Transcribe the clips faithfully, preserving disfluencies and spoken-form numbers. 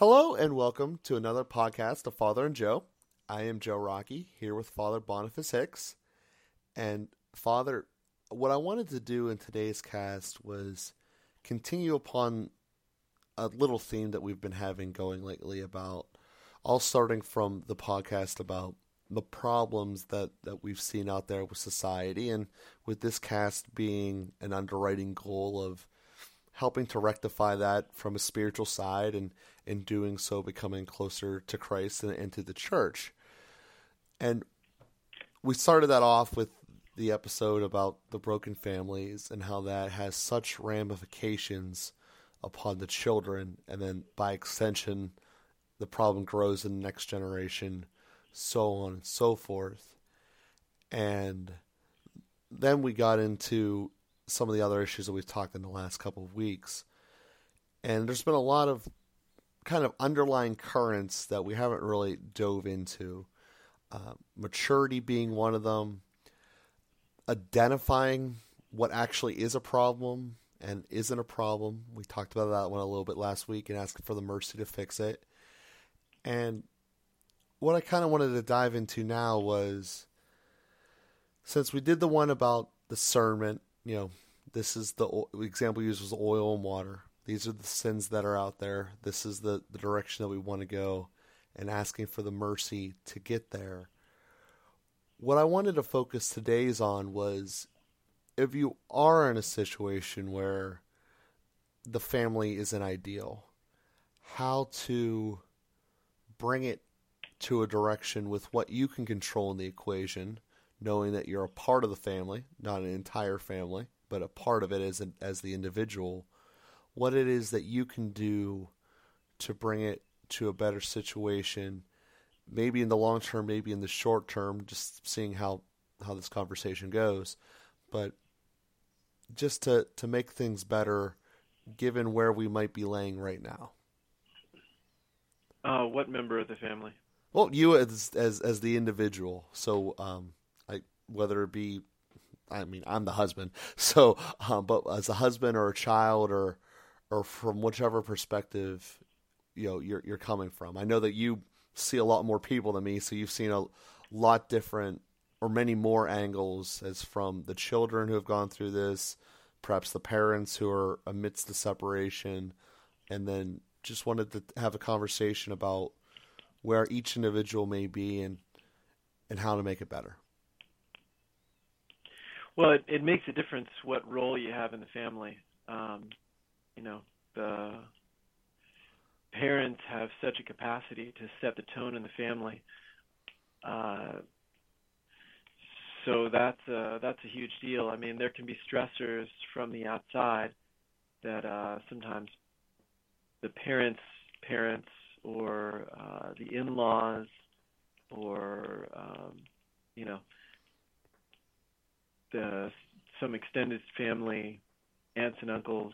Hello and welcome to another podcast of Father and Joe. I am Joe Rocky, here with Father Boniface Hicks. And Father, what I wanted to do in today's cast was continue upon a little theme that we've been having going lately about, all starting from the podcast about the problems that, that we've seen out there with society, and with this cast being an underwriting goal of helping to rectify that from a spiritual side, and in doing so becoming closer to Christ and, and to the church. And we started that off with the episode about the broken families and how that has such ramifications upon the children, and then by extension the problem grows in the next generation, so on and so forth. And then we got into some of the other issues that we've talked in the last couple of weeks. And there's been a lot of kind of underlying currents that we haven't really dove into. Uh, maturity being one of them. Identifying what actually is a problem and isn't a problem. We talked about that one a little bit last week, and asked for the mercy to fix it. And what I kind of wanted to dive into now was, since we did the one about discernment, you know, this is the example used was oil and water. These are the sins that are out there. This is the, the direction that we want to go, and asking for the mercy to get there. What I wanted to focus today's on was, if you are in a situation where the family isn't ideal, how to bring it to a direction with what you can control in the equation, knowing that you're a part of the family, not an entire family, but a part of it as an, as the individual, what it is that you can do to bring it to a better situation, maybe in the long term, maybe in the short term, just seeing how, how this conversation goes, but just to, to make things better, given where we might be laying right now. Uh, what member of the family? Well, you as, as, as the individual. So, um, whether it be, I mean, I'm the husband, so, um, but as a husband or a child, or, or from whichever perspective, you know, you're, you're coming from. I know that you see a lot more people than me, so you've seen a lot different, or many more angles, as from the children who have gone through this, perhaps the parents who are amidst the separation, and then just wanted to have a conversation about where each individual may be, and, and how to make it better. Well, it, it makes a difference what role you have in the family. Um, you know, the parents have such a capacity to set the tone in the family. Uh, so that's a, that's a huge deal. I mean, there can be stressors from the outside that uh, sometimes the parents' parents or uh, the in-laws or, um, you know, The, some extended family, aunts and uncles,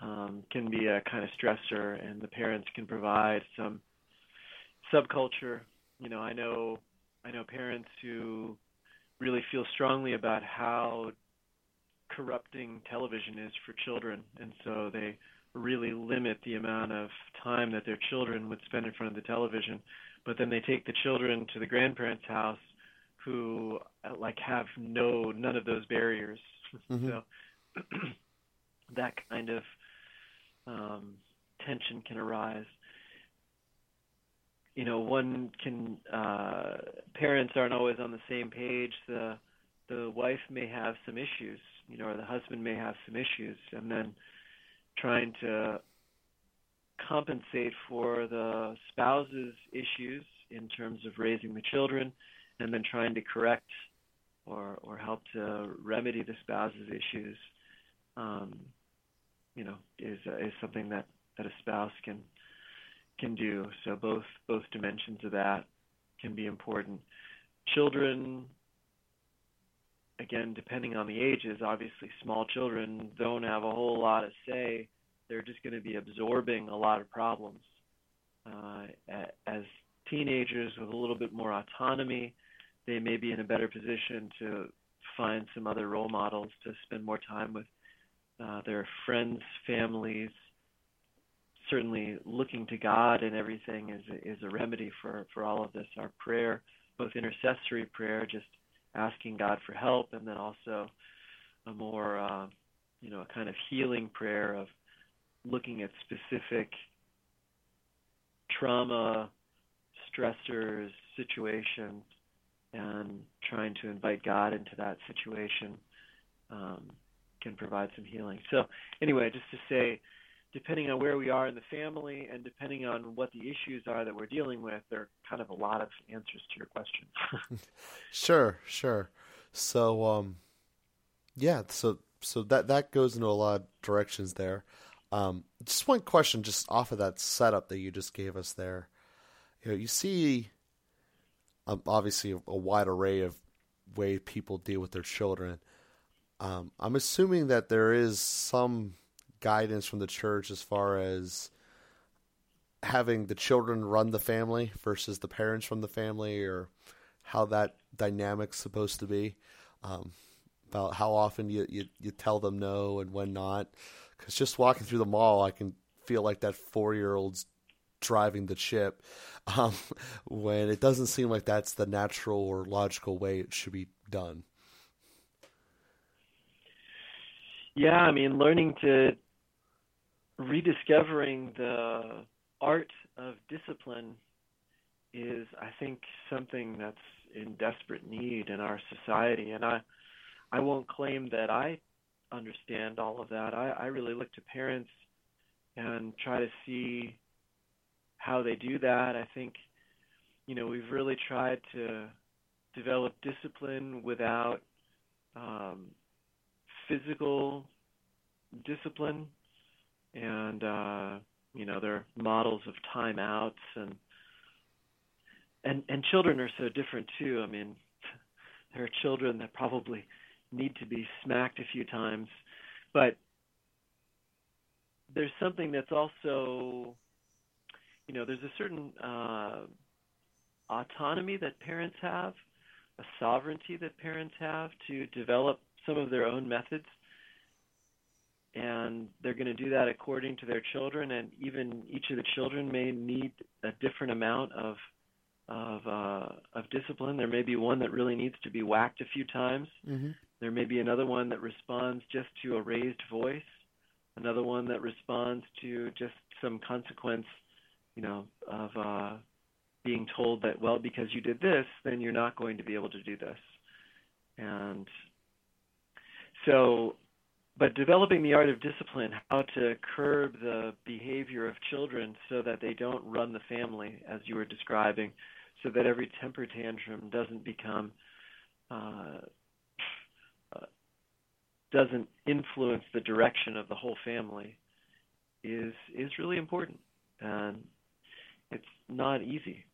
um, can be a kind of stressor, and the parents can provide some subculture. You know, I know, I know parents who really feel strongly about how corrupting television is for children, and so they really limit the amount of time that their children would spend in front of the television. But then they take the children to the grandparents' house, who like have no none of those barriers. Mm-hmm. So that kind of um, tension can arise. You know, one can uh, parents aren't always on the same page. The the wife may have some issues, you know, or the husband may have some issues, and then trying to compensate for the spouse's issues in terms of raising the children, and then trying to correct or, or help to remedy the spouse's issues, um, you know, is uh, is something that, that a spouse can can do. So both both dimensions of that can be important. Children, again, depending on the ages, obviously small children don't have a whole lot to say. They're just going to be absorbing a lot of problems. Uh, as teenagers with a little bit more autonomy, they may be in a better position to find some other role models, to spend more time with uh, their friends, families, certainly looking to God and everything is is a remedy for, for all of this. Our prayer, both intercessory prayer, just asking God for help, and then also a more, uh, you know, a kind of healing prayer of looking at specific trauma, stressors, situations, and trying to invite God into that situation um, can provide some healing. So anyway, just to say, depending on where we are in the family and depending on what the issues are that we're dealing with, there are kind of a lot of answers to your question. Sure, sure. So, um, yeah, so so that, that goes into a lot of directions there. Um, just one question just off of that setup that you just gave us there. You know, you see um, obviously a wide array of ways people deal with their children. Um, I'm assuming that there is some guidance from the church as far as having the children run the family versus the parents run the family, or how that dynamic's supposed to be, um, about how often you, you, you tell them no and when not. Because just walking through the mall, I can feel like that four-year-old's driving the ship, um, when it doesn't seem like that's the natural or logical way it should be done. Yeah, I mean, learning to rediscovering the art of discipline is, I think, something that's in desperate need in our society. And I I won't claim that I understand all of that. I, I really look to parents and try to see how they do that. I think, you know, we've really tried to develop discipline without um, physical discipline. And, uh, you know, there are models of timeouts, and, and, and children are so different too. I mean, there are children that probably need to be smacked a few times, but there's something that's also, you know, there's a certain uh, autonomy that parents have, a sovereignty that parents have to develop some of their own methods. And they're going to do that according to their children, and even each of the children may need a different amount of of uh, of discipline. There may be one that really needs to be whacked a few times. Mm-hmm. There may be another one that responds just to a raised voice, another one that responds to just some consequence, you know, of uh, being told that, well, because you did this, then you're not going to be able to do this. And so, but developing the art of discipline, how to curb the behavior of children so that they don't run the family, as you were describing, so that every temper tantrum doesn't become, uh, uh, doesn't influence the direction of the whole family, is is really important. And it's not easy.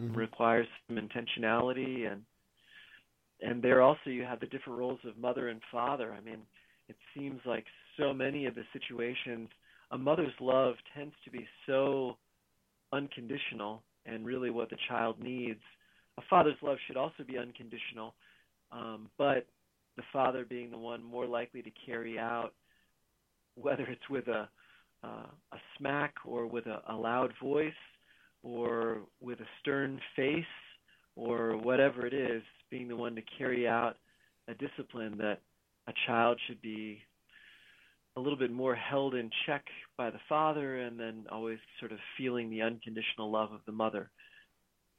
Mm-hmm. It requires some intentionality, and and there also you have the different roles of mother and father. I mean, it seems like so many of the situations, a mother's love tends to be so unconditional and really what the child needs. A father's love should also be unconditional, um, but the father being the one more likely to carry out, whether it's with a Uh, a smack or with a, a loud voice or with a stern face or whatever it is, being the one to carry out a discipline that a child should be a little bit more held in check by the father, and then always sort of feeling the unconditional love of the mother.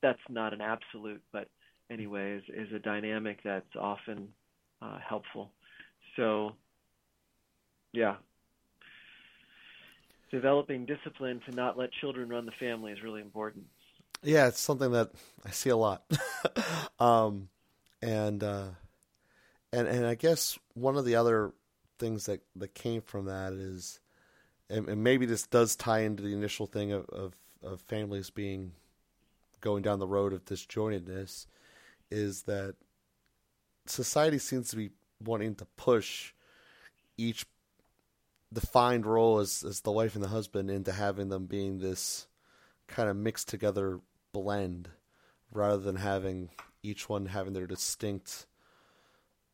That's not an absolute, but anyway, is, is a dynamic that's often uh, helpful. So, yeah. Developing discipline to not let children run the family is really important. Yeah, it's something that I see a lot. um, and, uh, and and I guess one of the other things that, that came from that is, and, and maybe this does tie into the initial thing of, of, of families being, going down the road of disjointedness, is that society seems to be wanting to push each defined role as, as the wife and the husband into having them being this kind of mixed together blend, rather than having each one having their distinct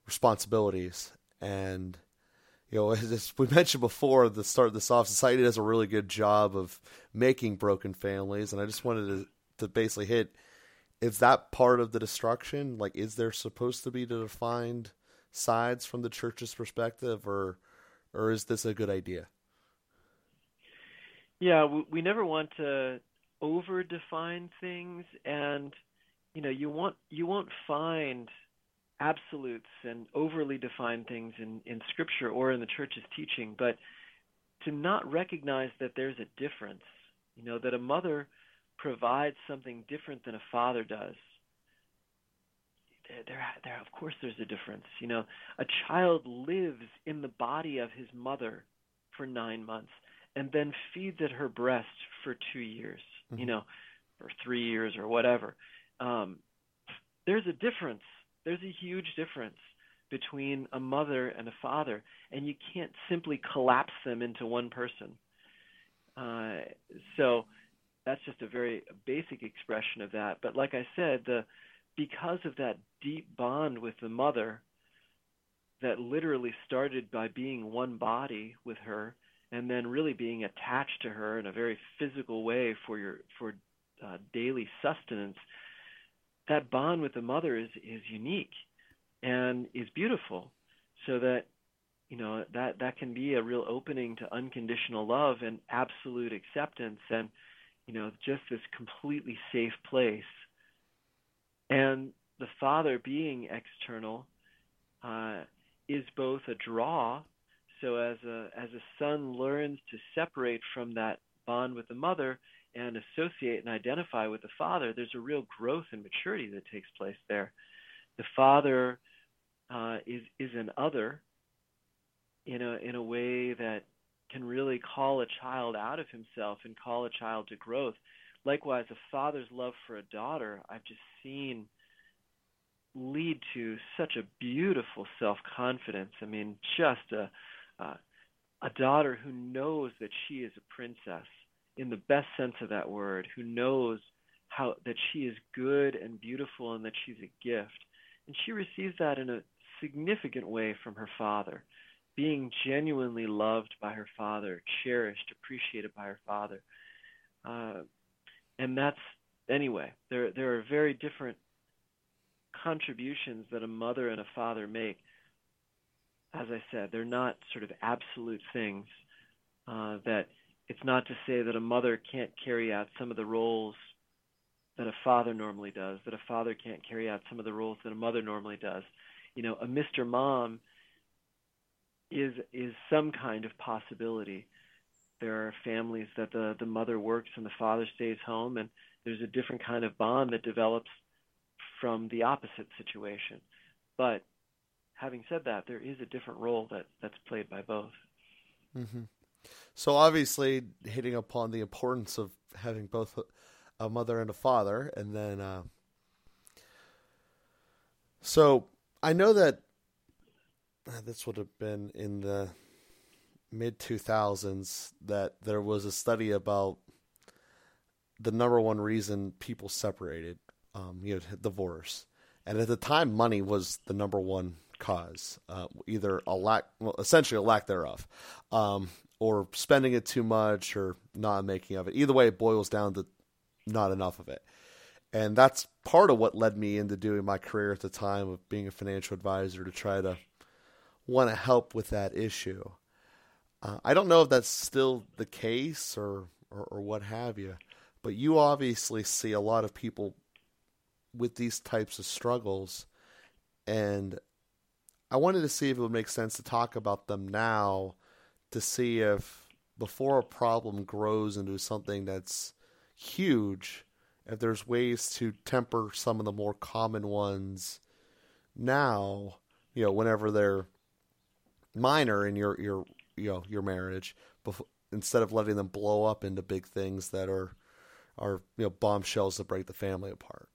responsibilities. And you know, as we mentioned before at the start of this off, society does a really good job of making broken families. And I just wanted to, to basically hit, is that part of the destruction? Like, is there supposed to be defined sides from the church's perspective, or, or is this a good idea? Yeah, we, we never want to over-define things, and, you know, you want, you won't find absolutes and overly defined things in, in Scripture or in the church's teaching, but to not recognize that there's a difference, you know, that a mother provides something different than a father does. There, there, there, of course there's a difference. You know, a child lives in the body of his mother for nine months and then feeds at her breast for two years, mm-hmm. you know, or three years or whatever. Um, there's a difference. There's a huge difference between a mother and a father, and you can't simply collapse them into one person. Uh, so that's just a very basic expression of that. But like I said, the because of that deep bond with the mother that literally started by being one body with her and then really being attached to her in a very physical way for your for uh, daily sustenance, that bond with the mother is, is unique and is beautiful, so that, you know, that, that can be a real opening to unconditional love and absolute acceptance and, you know, just this completely safe place. And the father being external uh, is both a draw, so as a as a son learns to separate from that bond with the mother and associate and identify with the father, there's a real growth and maturity that takes place there. The father uh, is is an other in a in a way that can really call a child out of himself and call a child to growth. Likewise, a father's love for a daughter, I've just seen lead to such a beautiful self-confidence. I mean, just a uh, a daughter who knows that she is a princess in the best sense of that word, who knows how that she is good and beautiful and that she's a gift. And she receives that in a significant way from her father, being genuinely loved by her father, cherished, appreciated by her father. Uh, and that's, anyway, there there are very different contributions that a mother and a father make. As I said, they're not sort of absolute things uh, that it's not to say that a mother can't carry out some of the roles that a father normally does, that a father can't carry out some of the roles that a mother normally does. You know, a Mister Mom is is some kind of possibility. There are families that the, the mother works and the father stays home, and there's a different kind of bond that develops from the opposite situation. But having said that, there is a different role that, that's played by both. Mm-hmm. So obviously hitting upon the importance of having both a mother and a father. And then, uh, so I know that this would have been in the mid two thousands that there was a study about the number one reason people separated, um, you know, divorce. And at the time, money was the number one cause, uh, either a lack, well, essentially a lack thereof, um, or spending it too much or not making of it. Either way, it boils down to not enough of it. And that's part of what led me into doing my career at the time of being a financial advisor, to try to want to help with that issue. Uh, I don't know if that's still the case or, or, or what have you, but you obviously see a lot of people with these types of struggles. And I wanted to see if it would make sense to talk about them now, to see if before a problem grows into something that's huge, if there's ways to temper some of the more common ones now, you know, whenever they're minor in your, your, you know, your marriage, before, instead of letting them blow up into big things that are, are, you know, bombshells that break the family apart.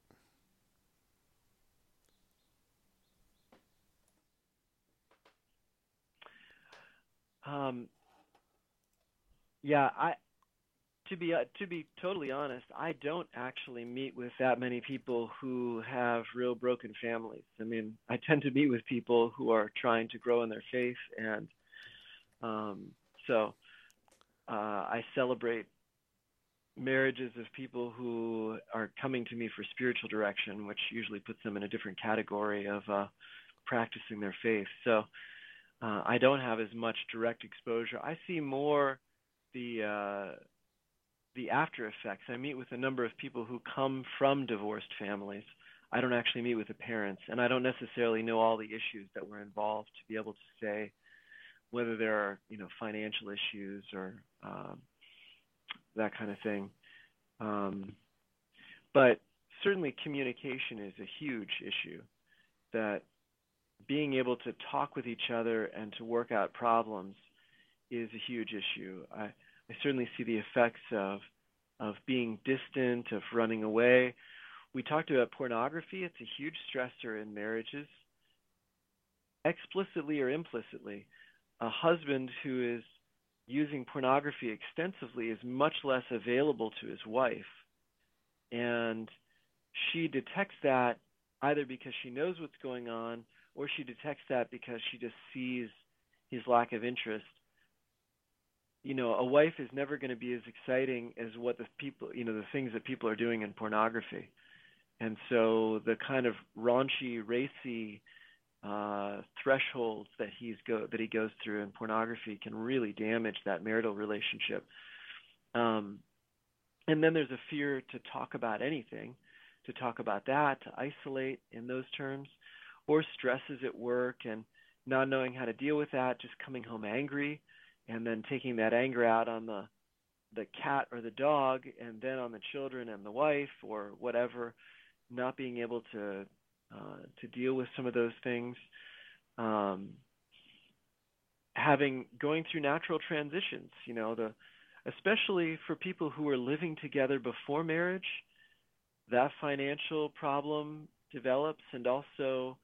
Um, yeah, I, to be, uh, to be totally honest, I don't actually meet with that many people who have real broken families. I mean, I tend to meet with people who are trying to grow in their faith and Um, so uh, I celebrate marriages of people who are coming to me for spiritual direction, which usually puts them in a different category of uh, practicing their faith. So uh, I don't have as much direct exposure. I see more the uh, the after effects. I meet with a number of people who come from divorced families. I don't actually meet with the parents, and I don't necessarily know all the issues that were involved to be able to say whether there are, you know, financial issues or um, that kind of thing. Um, but certainly communication is a huge issue, that being able to talk with each other and to work out problems is a huge issue. I, I certainly see the effects of of being distant, of running away. We talked about pornography. It's a huge stressor in marriages, explicitly or implicitly. A husband who is using pornography extensively is much less available to his wife. And she detects that either because she knows what's going on, or she detects that because she just sees his lack of interest. You know, a wife is never going to be as exciting as what the people, you know, the things that people are doing in pornography. And so the kind of raunchy, racy Uh, thresholds that he's go that he goes through in pornography can really damage that marital relationship. Um, and then there's a fear to talk about anything, to talk about that, to isolate in those terms, or stresses at work and not knowing how to deal with that, just coming home angry and then taking that anger out on the the cat or the dog, and then on the children and the wife or whatever, not being able to Uh, to deal with some of those things, um, having going through natural transitions, you know, the especially for people who are living together before marriage, that financial problem develops, and also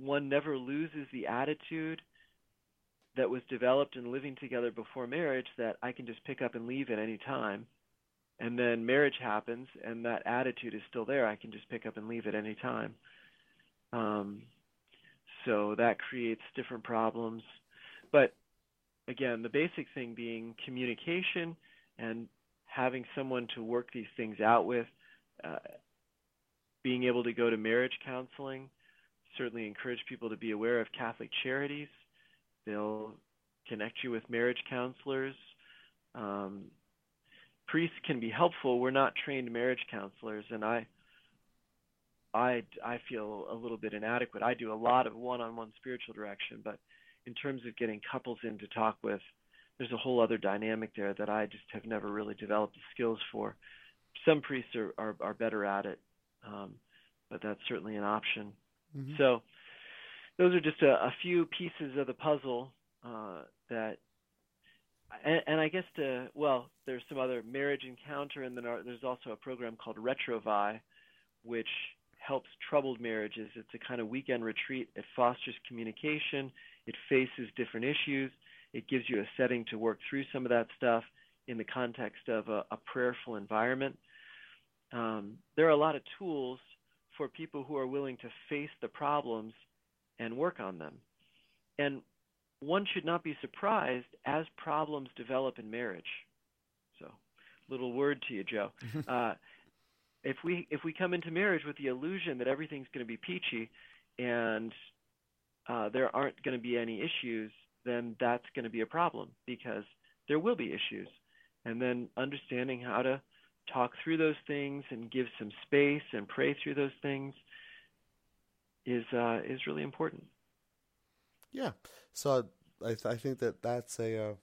one never loses the attitude that was developed in living together before marriage, that I can just pick up and leave at any time. And then marriage happens, and that attitude is still there. I can just pick up and leave at any time. Um, so that creates different problems. But again, the basic thing being communication and having someone to work these things out with, uh, being able to go to marriage counseling. Certainly encourage people to be aware of Catholic Charities. They'll connect you with marriage counselors. Um, Priests can be helpful. We're not trained marriage counselors, and I, I, I feel a little bit inadequate. I do a lot of one-on-one spiritual direction, but in terms of getting couples in to talk with, there's a whole other dynamic there that I just have never really developed the skills for. Some priests are, are, are better at it, um, but that's certainly an option. Mm-hmm. So those are just a, a few pieces of the puzzle uh, that And, and I guess to, well, there's some other marriage encounter, and then our, there's also a program called Retrovi, which helps troubled marriages. It's a kind of weekend retreat. It fosters communication. It faces different issues. It gives you a setting to work through some of that stuff in the context of a, a prayerful environment. Um, there are a lot of tools for people who are willing to face the problems and work on them. And one should not be surprised as problems develop in marriage. So, little word to you, Joe. Uh, if we if we come into marriage with the illusion that everything's going to be peachy and uh, there aren't going to be any issues, then that's going to be a problem, because there will be issues. And then understanding how to talk through those things and give some space and pray through those things is uh, is really important. Yeah, so I th- I think that that's a,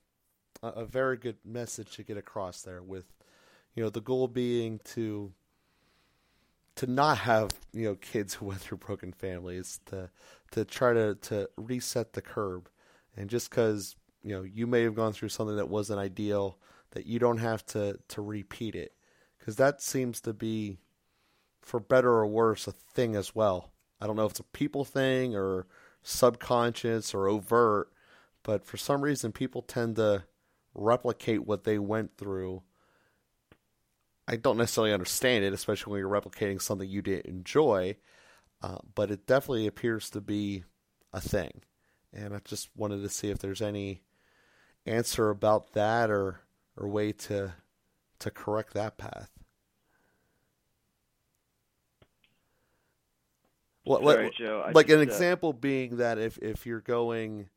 a a very good message to get across there. With, you know, the goal being to to not have, you know, kids who went through broken families, to to try to, to reset the curb, and just because, you know, you may have gone through something that wasn't ideal, that you don't have to to repeat it, because that seems to be, for better or worse, a thing as well. I don't know if it's a people thing or subconscious or overt, but for some reason people tend to replicate what they went through. I don't necessarily understand it, especially when you're replicating something you didn't enjoy, uh, but it definitely appears to be a thing. And I just wanted to see if there's any answer about that, or or way to to correct that path? Well, sorry, like, Joe, like an that. example being that if, if you're going,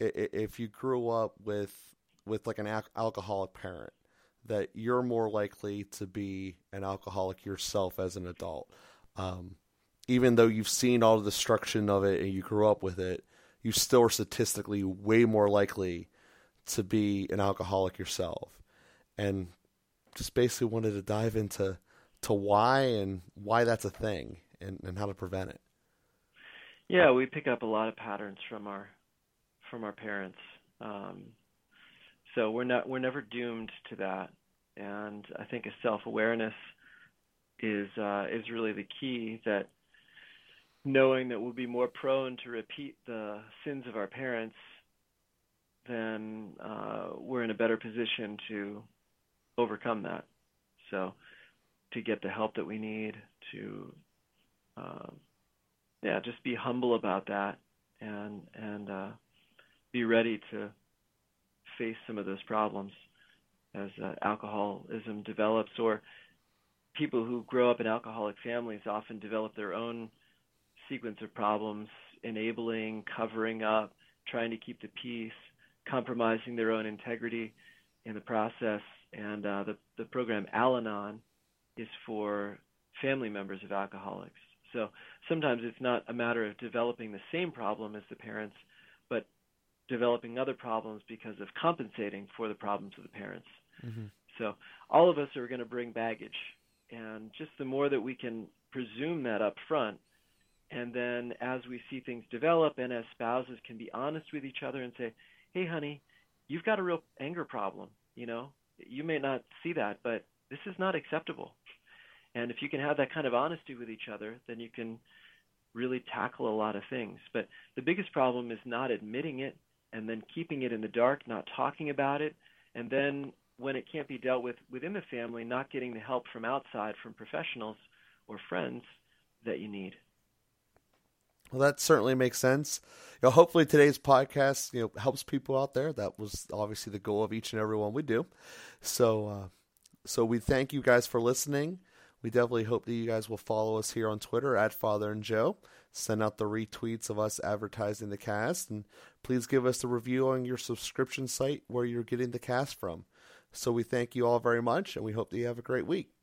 if you grew up with with like an al- alcoholic parent, that you're more likely to be an alcoholic yourself as an adult. Um, even though you've seen all the destruction of it and you grew up with it, you still are statistically way more likely to be an alcoholic yourself. And just basically wanted to dive into to why and why that's a thing and, and how to prevent it. Yeah, we pick up a lot of patterns from our from our parents. Um So we're not we're never doomed to that, and I think a self-awareness is uh, is really the key. That knowing that we'll be more prone to repeat the sins of our parents, then uh, we're in a better position to overcome that. So to get the help that we need, to uh, yeah, just be humble about that, and and uh, be ready to face some of those problems as uh, alcoholism develops, or people who grow up in alcoholic families often develop their own sequence of problems, enabling, covering up, trying to keep the peace, compromising their own integrity in the process. And uh, the, the program Al-Anon is for family members of alcoholics. So sometimes it's not a matter of developing the same problem as the parents, but developing other problems because of compensating for the problems of the parents. Mm-hmm. So all of us are going to bring baggage, and just the more that we can presume that up front, and then as we see things develop and as spouses can be honest with each other and say, hey, honey, you've got a real anger problem. You know, you may not see that, but this is not acceptable. And if you can have that kind of honesty with each other, then you can really tackle a lot of things. But the biggest problem is not admitting it, and then keeping it in the dark, not talking about it, and then when it can't be dealt with within the family, not getting the help from outside, from professionals or friends that you need. Well, that certainly makes sense. You know, hopefully today's podcast, you know, helps people out there. That was obviously the goal of each and every one we do. So, uh, so we thank you guys for listening. We definitely hope that you guys will follow us here on Twitter at Father and Joe. Send out the retweets of us advertising the cast, and please give us a review on your subscription site where you're getting the cast from. So we thank you all very much, and we hope that you have a great week.